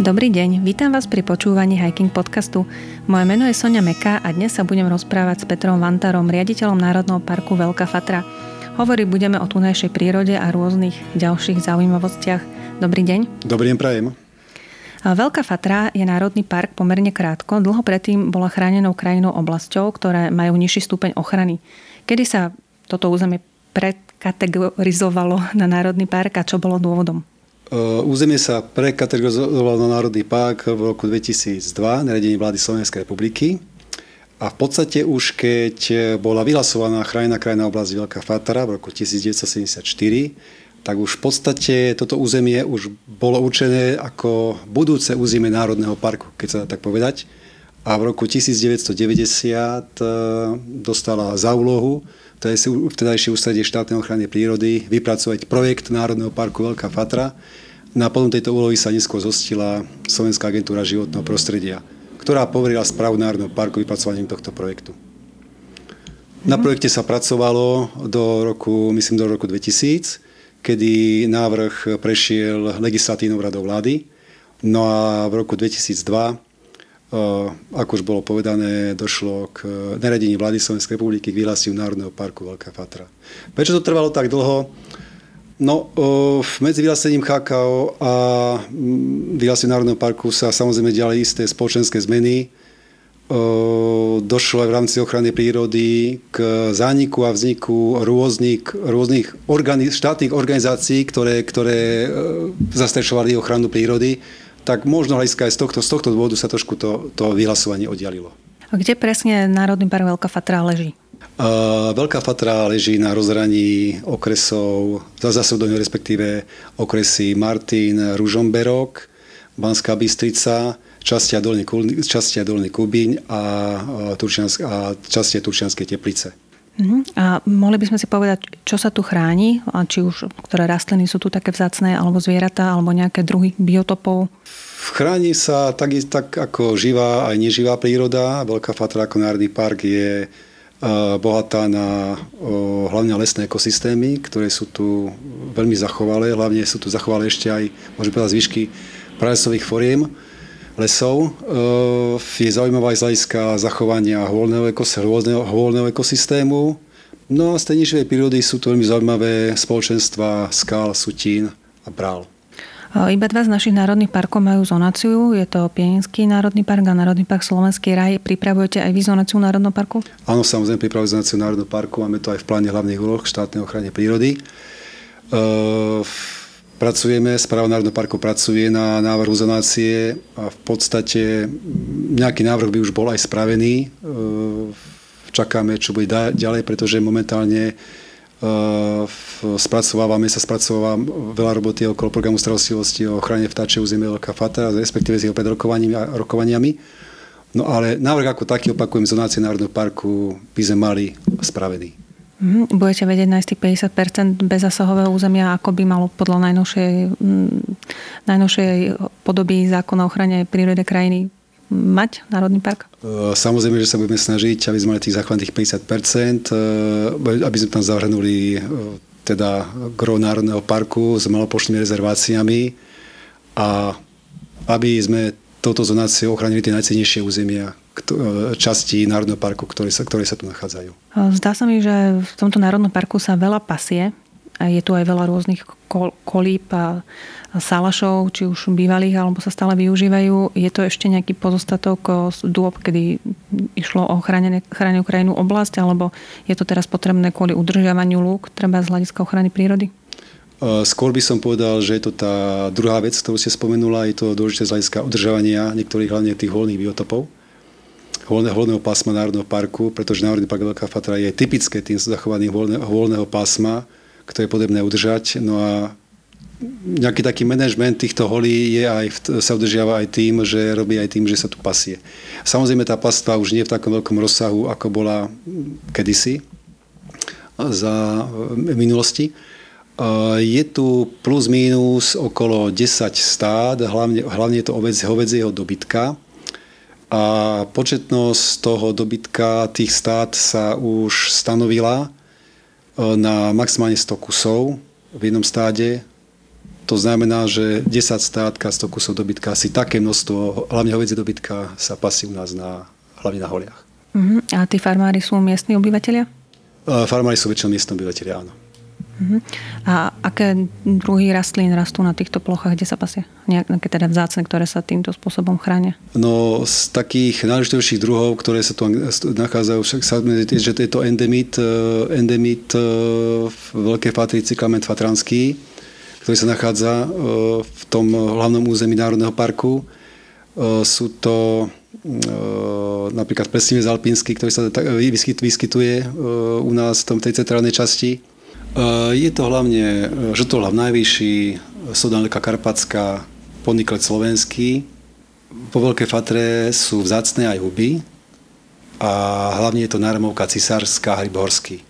Dobrý deň, vítam vás pri počúvaní Hiking podcastu. Moje meno je Soňa Meká a dnes sa budem rozprávať s Petrom Vantarom, riaditeľom Národného parku Veľká Fatra. Hovoriť budeme o tunajšej prírode a rôznych ďalších zaujímavostiach. Dobrý deň. Dobrý deň, prajem. Veľká Fatra je národný park pomerne krátko, dlho predtým bola chránenou krajinnou oblasťou, ktoré majú nižší stupeň ochrany. Kedy sa toto územie predkategorizovalo na národný park a čo bolo dôvodom? Územie sa prekategorizovalo na Národný park v roku 2002 nariadením vlády Slovenskej republiky a v podstate už keď bola vyhlasovaná chránená krajinná oblasť Veľká Fatra v roku 1974, tak už v podstate toto územie už bolo určené ako budúce územie Národného parku, keď sa dá tak povedať. A v roku 1990 dostala za úlohu vtedajšie ústredie štátnej ochrany prírody vypracovať projekt Národného parku Veľká Fatra. Na plnú tejto úlohy sa neskôr zostila Slovenská agentúra životného prostredia, ktorá poverila správu Národného parku vypracovaním tohto projektu. Na projekte sa pracovalo do roku 2000, kedy návrh prešiel legislatívnou radou vlády. No a v roku 2002, ako už bolo povedané, došlo k nariadeniu vlády Slovenskej republiky k vyhláseniu Národného parku Veľká Fatra. Prečo to trvalo tak dlho? No, medzi vyhlásením HKO a vyhlásením Národného parku sa samozrejme diali isté spoločenské zmeny. Došlo aj v rámci ochrany prírody k zániku a vzniku rôznych štátnych organizácií, ktoré zastrešovali ochranu prírody. Tak možno hľadiska aj z tohto dôvodu sa trošku to vyhlasovanie oddialilo. A kde presne Národný park Veľká Fatra leží? Veľká Fatra leží na rozhraní okresov, respektíve okresy Martin, Ružomberok, Banská Bystrica, častia Dolný Kubíň a častia Turčianskej Teplice. A mohli by sme si povedať, čo sa tu chráni, či už ktoré rastliny sú tu také vzácne, alebo zvieratá, alebo nejaké druhy biotopov? Chráni sa tak ako živá aj neživá príroda. Veľká Fatra ako národný park je bohatá na hlavne lesné ekosystémy, ktoré sú tu veľmi zachovalé. Hlavne sú tu zachovalé ešte aj, môžeme povedať, zvyšky pralesových foriem lesov. Je zaujímavá aj z hľadiska zachovania hôlneho ekosystému. No a z tej nižšej prírody sú tu veľmi zaujímavé spoločenstva skál, sutín a brál. Iba dva z našich národných parkov majú zonáciu. Je to Pienský národný park a Národný park Slovenský raj. Pripravujete aj vy zonáciu národného parku? Áno, samozrejme, pripravujeme zonáciu národného parku. Máme to aj v pláne hlavných úloh štátnej ochrany prírody. Pracujeme, správa Národného parku pracuje na návrhu zonácie a v podstate nejaký návrh by už bol aj spravený. Čakáme, čo bude ďalej, pretože momentálne spracovávame veľa roboty okolo programu starostlivosti o ochrane vtáčej územie Veľká Fatra, respektíve s jeho predrokovaním. No ale návrh ako taký, opakujem, zonácie Národného parku by sme mali spravený. Budete vedieť nájsť tých 50% bezzasahového územia, ako by malo podľa najnovšej podoby zákona o ochrane prírody krajiny mať Národný park? Samozrejme, že sa budeme snažiť, aby sme mali tých zachovaných 50%, aby sme tam zahrnuli teda gro Národného parku s malopočtnými rezerváciami a aby sme touto zonáciou ochránili tie najcennejšie územia, časti Národného parku, ktoré sa tu nachádzajú. Zdá sa mi, že v tomto Národnom parku sa veľa pasie. Je tu aj veľa rôznych kolíb a salašov, či už bývalých, alebo sa stále využívajú. Je to ešte nejaký pozostatok z dôb, kedy išlo o chránenú krajinnú oblasť, alebo je to teraz potrebné kvôli udržiavaniu lúk, treba z hľadiska ochrany prírody? Skôr by som povedal, že je to tá druhá vec, ktorú ste spomenula, je to dôležité z hľadiska udržavania niektorých hlavne tých voľných biotopov. Voľného pásma Národného parku, pretože Národný park Veľká Fatra je typické tým zachovaným voľného pásma, ktoré je potrebné udržať. No a nejaký taký manažment týchto holí sa udržiava aj tým, že robí aj tým, že sa tu pasie. Samozrejme tá pastva už nie je v takom veľkom rozsahu, ako bola kedysi za minulosti. Je tu plus mínus okolo 10 stád, hlavne je to hovedzieho dobytka. A početnosť toho dobytka tých stát sa už stanovila na maximálne 100 kusov v jednom stáde. To znamená, že 10 státka, 100 kusov dobytka, asi také množstvo, hlavne hovädzie dobytka, sa pasí u nás hlavne na holiach. Uh-huh. A tí farmári sú miestni obyvateľia? Farmári sú väčšinou miestni obyvateľia, áno. Uh-huh. A aké druhy rastlín rastú na týchto plochách, kde sa pasie? Nejaké teda vzácne, ktoré sa týmto spôsobom chránia? No, z takých najdôležitejších druhov, ktoré sa tu nachádzajú, však sa medzi, že je to endemit veľké fatrici, klement fatranský, ktorý sa nachádza v tom hlavnom území Národného parku. Sú to napríklad plesnivec alpínsky, ktorý sa vyskytuje u nás v tej centrálnej časti. Je to hlavne žltohlav najvyšší, sodánlika karpatská, poniklec slovenský. Po veľkej fatre sú vzácne aj huby a hlavne je to náramovka cisárska, hryb horský.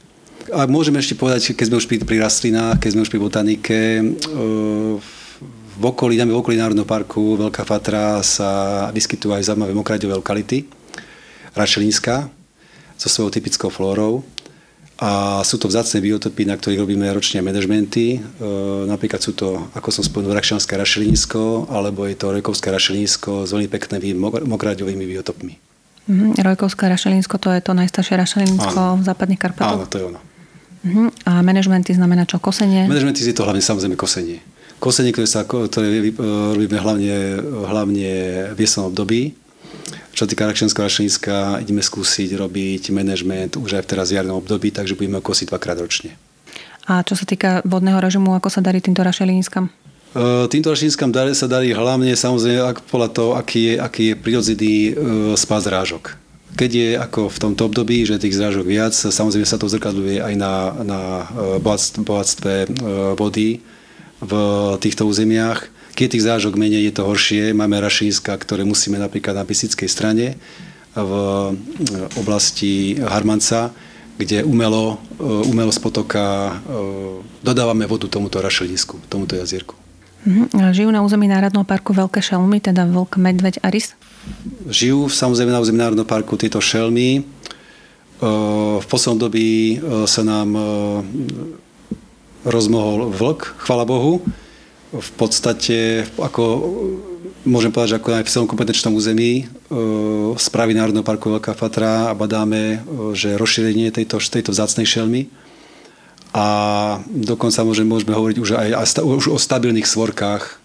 A môžeme ešte povedať, keď sme už pri rastlinách, keď sme už pri botanike, v okolí Národného parku Veľká Fatra sa vyskytujú aj zaujímavé mokraďové lokality, rašelinská, so svojou typickou flórou. A sú to vzácne biotopy, na ktorých robíme ročne manažmenty. Napríklad sú to, ako som spomenul, rakšanské rašelinisko, alebo je to rojkovské rašelinisko s veľmi peknými mokraďovými biotopmi. Rojkovské rašelinisko, to je to najstaršie rašelinisko v západných Karpatoch? Áno, to je ono. A manažmenty znamená čo? Kosenie? Manažmenty je to hlavne samozrejme kosenie. Kosenie, ktoré robíme hlavne v jesennom období. Čo týka rakšanského rašeliníska, ideme skúsiť robiť manažment už aj teraz v jarnom období, takže budeme kosiť dvakrát ročne. A čo sa týka vodného režimu, ako sa darí týmto rašeliniskám? Týmto rašeliniskám sa darí hlavne samozrejme podľa toho, aký je prirodzený spád zrážok. Keď je ako v tomto období, že tých zrážok viac, samozrejme sa to zrkadľuje aj na bohatstve vody v týchto územiach. Keď tých zrážok menej, je to horšie. Máme rašeliniska, ktoré musíme napríklad na Bystrickej strane v oblasti Harmanca, kde umelo z potoka dodávame vodu tomuto rašelinisku, tomuto jazierku. Žijú na území Národného parku veľké šelmy, teda vlk, medveď a rys? Žijú samozrejme na území Národného parku tieto šelmy. V poslednom dobi sa nám rozmohol vlk, chvála Bohu. V podstate, ako môžem povedať, že ako aj v celom kompetenčnom území správy Národného parku Veľká Fatra a badáme, že rozšírenie tejto vzácnej šelmy. A dokonca môžeme hovoriť už o stabilných svorkách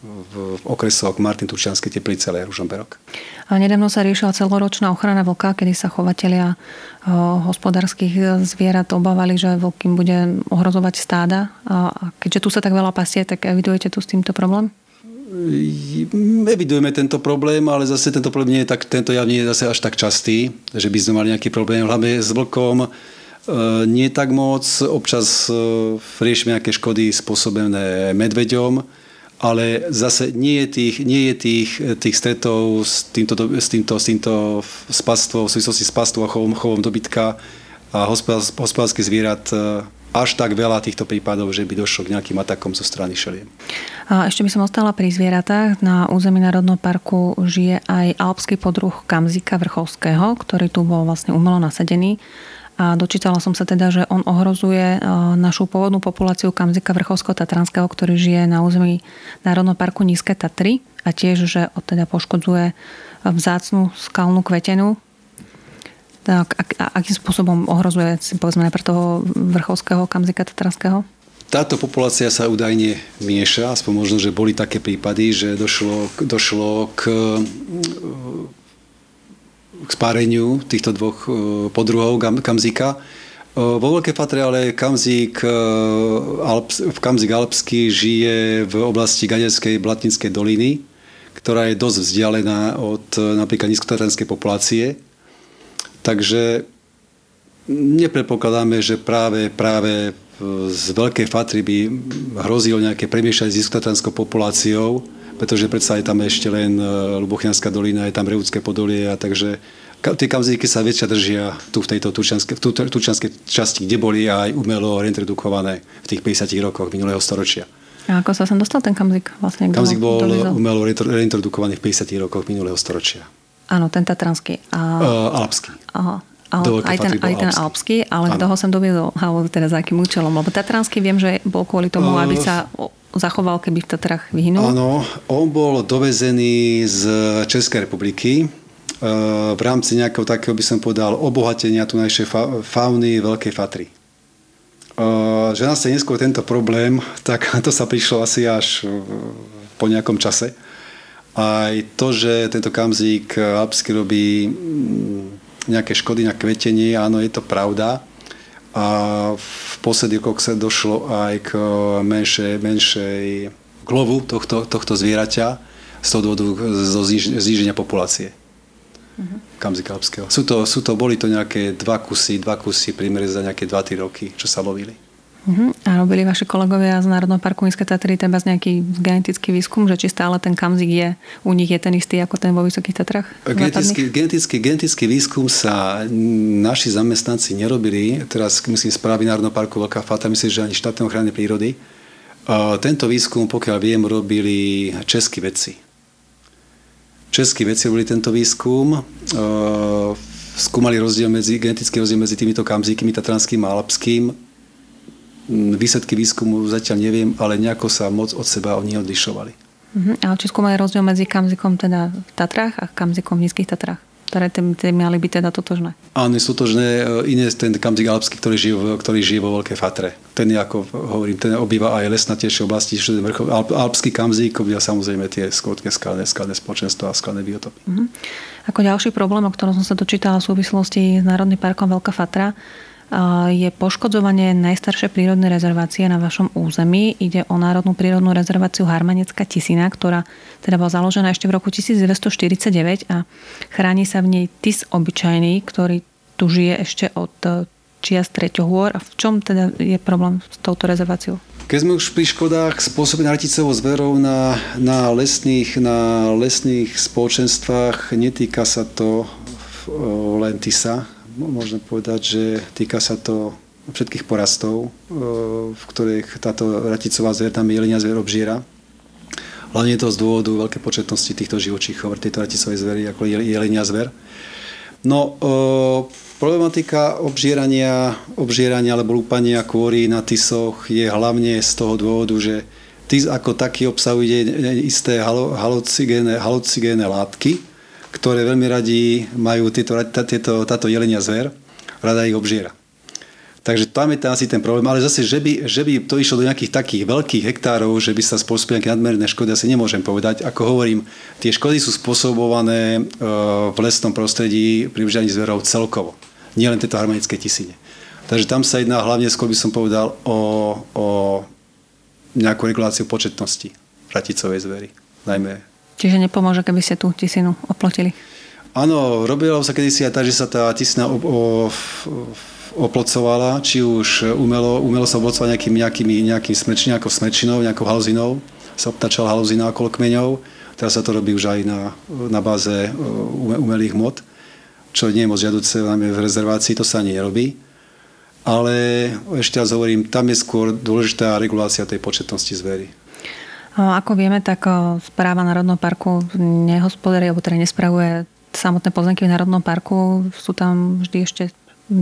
v okresoch Martin, Turčianske Teplice, ale aj Ružomberok. A nedávno sa riešila celoročná ochrana vlka, kedy sa chovatelia hospodárskych zvierat obávali, že vlk im bude ohrozovať stáda. A keďže tu sa tak veľa pasie, tak evidujete tu s týmto problém? Evidujeme tento problém, ale zase tento problém nie je tak, tento jav nie je zase až tak častý, že by sme mali nejaký problém. Hlavne s vlkom nie tak moc, občas riešime nejaké škody spôsobené medveďom, ale zase nie je tých stretov s týmto v súvislosti s pastvom a chovom dobytka a hospodárskych zvierat až tak veľa týchto prípadov, že by došlo k nejakým atakom zo strany šeliem. A ešte by som ostala pri zvieratách. Na území Národného parku žije aj alpský podruh kamzika vrchovského, ktorý tu bol vlastne umelo nasadený. A dočítala som sa teda, že on ohrozuje našu pôvodnú populáciu kamzika vrchovsko-tatranského, ktorý žije na území Národného parku Nízke Tatry a tiež, že teda poškodzuje vzácnu skalnú kvetenu. Tak, a akým spôsobom ohrozuje, povedzme, pre toho vrchovského kamzika tatranského? Táto populácia sa údajne mieša, aspoň možno, že boli také prípady, že došlo k spáreniu týchto dvoch podruhov kamzika. Vo Veľkej Fatre ale kamzik alpský žije v oblasti Gaderskej Blatníckej doliny, ktorá je dosť vzdialená od napríklad nízkotatranskej populácie. Takže neprepokladáme, že práve z Veľkej Fatry by hrozilo nejaké premiešanie s nízkotatranskou populáciou, pretože predsa je tam ešte len Ľubochňanská dolina, je tam Revúdske Podolie, a takže tie kamzíky sa väčšia držia tu v tejto turčianskej časti, kde boli aj umelo reintrodukovane v tých 50 rokoch minulého storočia. A ako sa sem dostal ten kamzík? Vlastne, kamzík bol umelo reintrodukovaný v 50 rokoch minulého storočia. Áno, ten tatranský. Alpský. Aha. Aj ten alpský, ale kto ho sem doviedol, alebo teda za akým účelom? Lebo tatranský viem, že bol kvôli tomu, aby sa zachoval, keby v Tatrách vyhynul? Áno, on bol dovezený z Českej republiky v rámci nejakého takého, by som povedal, obohatenia tunajšej fauny Veľkej Fatry. Že nás je neskôr tento problém, tak to sa prišlo asi až po nejakom čase. Aj to, že tento kamzík alpsky robí nejaké škody na kvetenie, áno, je to pravda. A v posledných rokoch sa došlo aj k menšej lovu tohto zvieraťa z toho dôvodu zníženia populácie. Kamzika alpského. Boli to nejaké dva kusy primere za nejaké 2-3 roky, čo sa lovili. A robili vaši kolegovia z Národného parku Nízke Tatry teda nejaký genetický výskum, že či stále ten kamzik je, u nich je ten istý ako ten vo Vysokých Tatrách? Genetický výskum sa naši zamestnanci nerobili, teraz myslím správy Národného parku Veľká Fatra, myslím, že ani štátnej ochrany prírody. Tento výskum, pokiaľ viem, robili českí vedci. Českí vedci robili tento výskum, skúmali genetický rozdiel medzi týmito kamzíkmi, tatranským a alpským. Výsledky výskumu zatiaľ neviem, ale nejako sa moc od seba oni odlišovali. Ale či skúmali rozdiel medzi kamzikom teda v Tatrách a kamzikom v Nízkych Tatrách, ktoré mali byť teda totožné? Áno, sú totožné. Iné ten kamzik alpský, ktorý žije vo Veľkej Fatre. Ten, ako hovorím, ten obýva aj lesnatejšie oblasti, čo je vrchol. Alpský kamzík obýva samozrejme tie skotské skalné spoločenstvo a skalné biotopy. Ako ďalší problém, o ktorom som sa dočítala v súvislosti s Národným parkom Veľká Fatra, je poškodzovanie najstaršej prírodnej rezervácie na vašom území. Ide o Národnú prírodnú rezerváciu Harmanecká Tisina, ktorá teda bola založená ešte v roku 1949 a chráni sa v nej tis obyčajný, ktorý tu žije ešte od čias Treťohôr. A v čom teda je problém s touto rezerváciou? Keď sme už pri škodách spôsobených raticovou zverou na lesných spoločenstvách, netýka sa to len tisa. Môžem povedať, že týka sa to všetkých porastov, v ktorých táto raticová zver, tam jelenia zver obžiera. Hlavne je to z dôvodu veľkej početnosti týchto živočíchov, tejto raticovej zvery ako jelenia zver. No, problematika obžierania alebo lúpania kôry na tisoch je hlavne z toho dôvodu, že tis ako taký obsahuje isté halucinogénne látky, ktoré veľmi radi majú táto jelenia zver, rada ich obžiera. Takže tam je tam asi ten problém, ale zase, že by to išlo do nejakých takých veľkých hektárov, že by sa spôsobili nejaké nadmerné škody, asi nemôžem povedať. Ako hovorím, tie škody sú spôsobované v lesnom prostredí pri obžíraní zverov celkovo, nielen tejto harmonické tisine. Takže tam sa jedná hlavne, skôr by som povedal, o nejakú reguláciu početnosti raticovej zvery, najmä. Čiže nepomôže, keby ste tú tisinu oplotili? Áno, robilo sa kedysi aj tak, že sa tá tisina oplocovala, či už umelo sa oblocovala nejakým smečnou, nejakou halúzinou. Sa obtačala halúzina okolo kmeňov. Teraz sa to robí už aj na báze umelých hmot, čo nie je moc žiaduce, najmä v rezervácii, to sa ani nerobí. Ale ešte raz hovorím, tam je skôr dôležitá regulácia tej početnosti zvery. Ako vieme, tak správa Národného parku nehospodári, alebo teda nespravuje samotné pozemky v Národnom parku. Sú tam vždy ešte,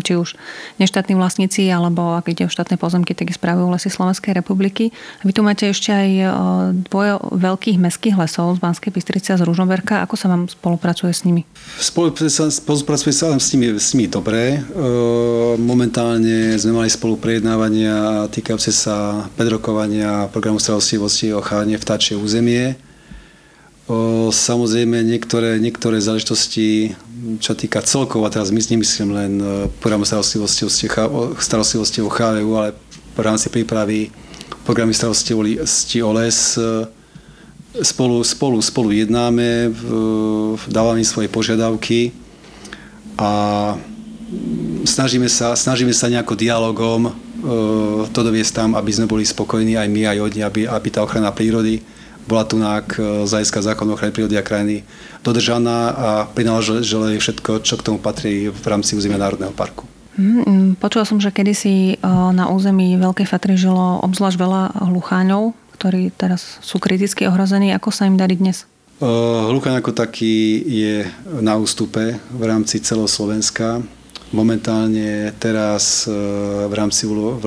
či už neštátni vlastníci, alebo ak ide o štátne pozemky, tak ich spravujú Lesy Slovenskej republiky. Vy tu máte ešte aj dvoje veľkých mestských lesov z Banskej Bystrice a z Ružomberka. Ako sa vám spolupracuje s nimi? Spolupracuje sa s nimi dobre. Momentálne sme mali spoluprejednávania týkajúce sa predrokovania programu starostlivosti o chránené vtáčie územie. Samozrejme niektoré záležitosti, čo týka celkov, a teraz my nemyslím len programu starostlivosti o chávu, ale v rámci prípravy programy starostlivosti o les spolu jednáme, dávame svoje požiadavky a snažíme sa nejako dialogom to doviesť tam, aby sme boli spokojní aj my, aj oni, aby tá ochrana prírody bola tu z hľadiska zákonu ochrany prírody a krajiny dodržaná a prináleželo je všetko, čo k tomu patrí v rámci územia Národného parku. Počula som, že kedysi na území Veľkej Fatry žilo obzvlášť veľa hlucháňov, ktorí teraz sú kriticky ohrození. Ako sa im darí dnes? Hlucháň ako taký je na ústupe v rámci celoslovenska. Momentálne teraz v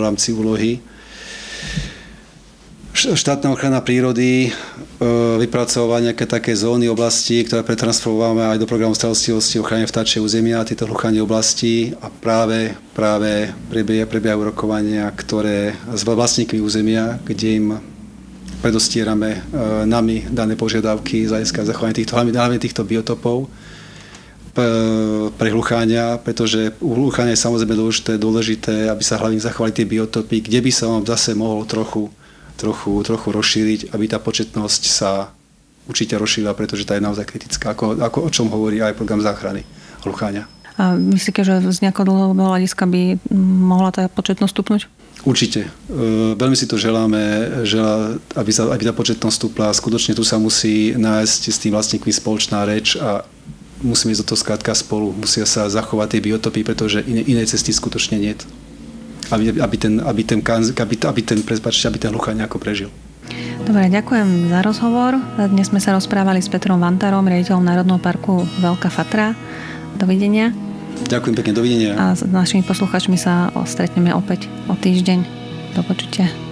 rámci úlohy Štátna ochrana prírody vypracová nejaké také zóny, oblasti, ktoré pretransformováme aj do programu starostlivosti o ochrane vtáčej územia, tieto hlucháne oblasti a práve prebiehajú rokovania, ktoré s vlastníkmi územia, kde im predostierame nami dané požiadavky z hľadiska zachovania hlavne týchto biotopov pre hlucháňa, pretože u hlucháňa je samozrejme dôležité, aby sa hlavne zachovali tie biotopy, kde by sa vám zase mohol trochu rozšíriť, aby tá početnosť sa určite rozšírila, pretože tá je naozaj kritická, ako o čom hovorí aj program záchrany hlucháňa. A myslíte, že z nejakého dlhodobého hľadiska by mohla tá početnosť stupnúť? Určite. Veľmi si to želáme, aby tá početnosť stúpla. Skutočne tu sa musí nájsť s tým vlastníkmi spoločná reč a musíme ísť do toho skrátka spolu. Musia sa zachovať tie biotopy, pretože inej cesty skutočne nie je. Aby ten hlucháň nejako prežil. Dobre, ďakujem za rozhovor. Dnes sme sa rozprávali s Petrom Vantarom, riaditeľom Národného parku Veľká Fatra. Dovidenia. Ďakujem pekne, dovidenia. A s našimi poslucháčmi sa stretneme opäť o týždeň. Do počutia.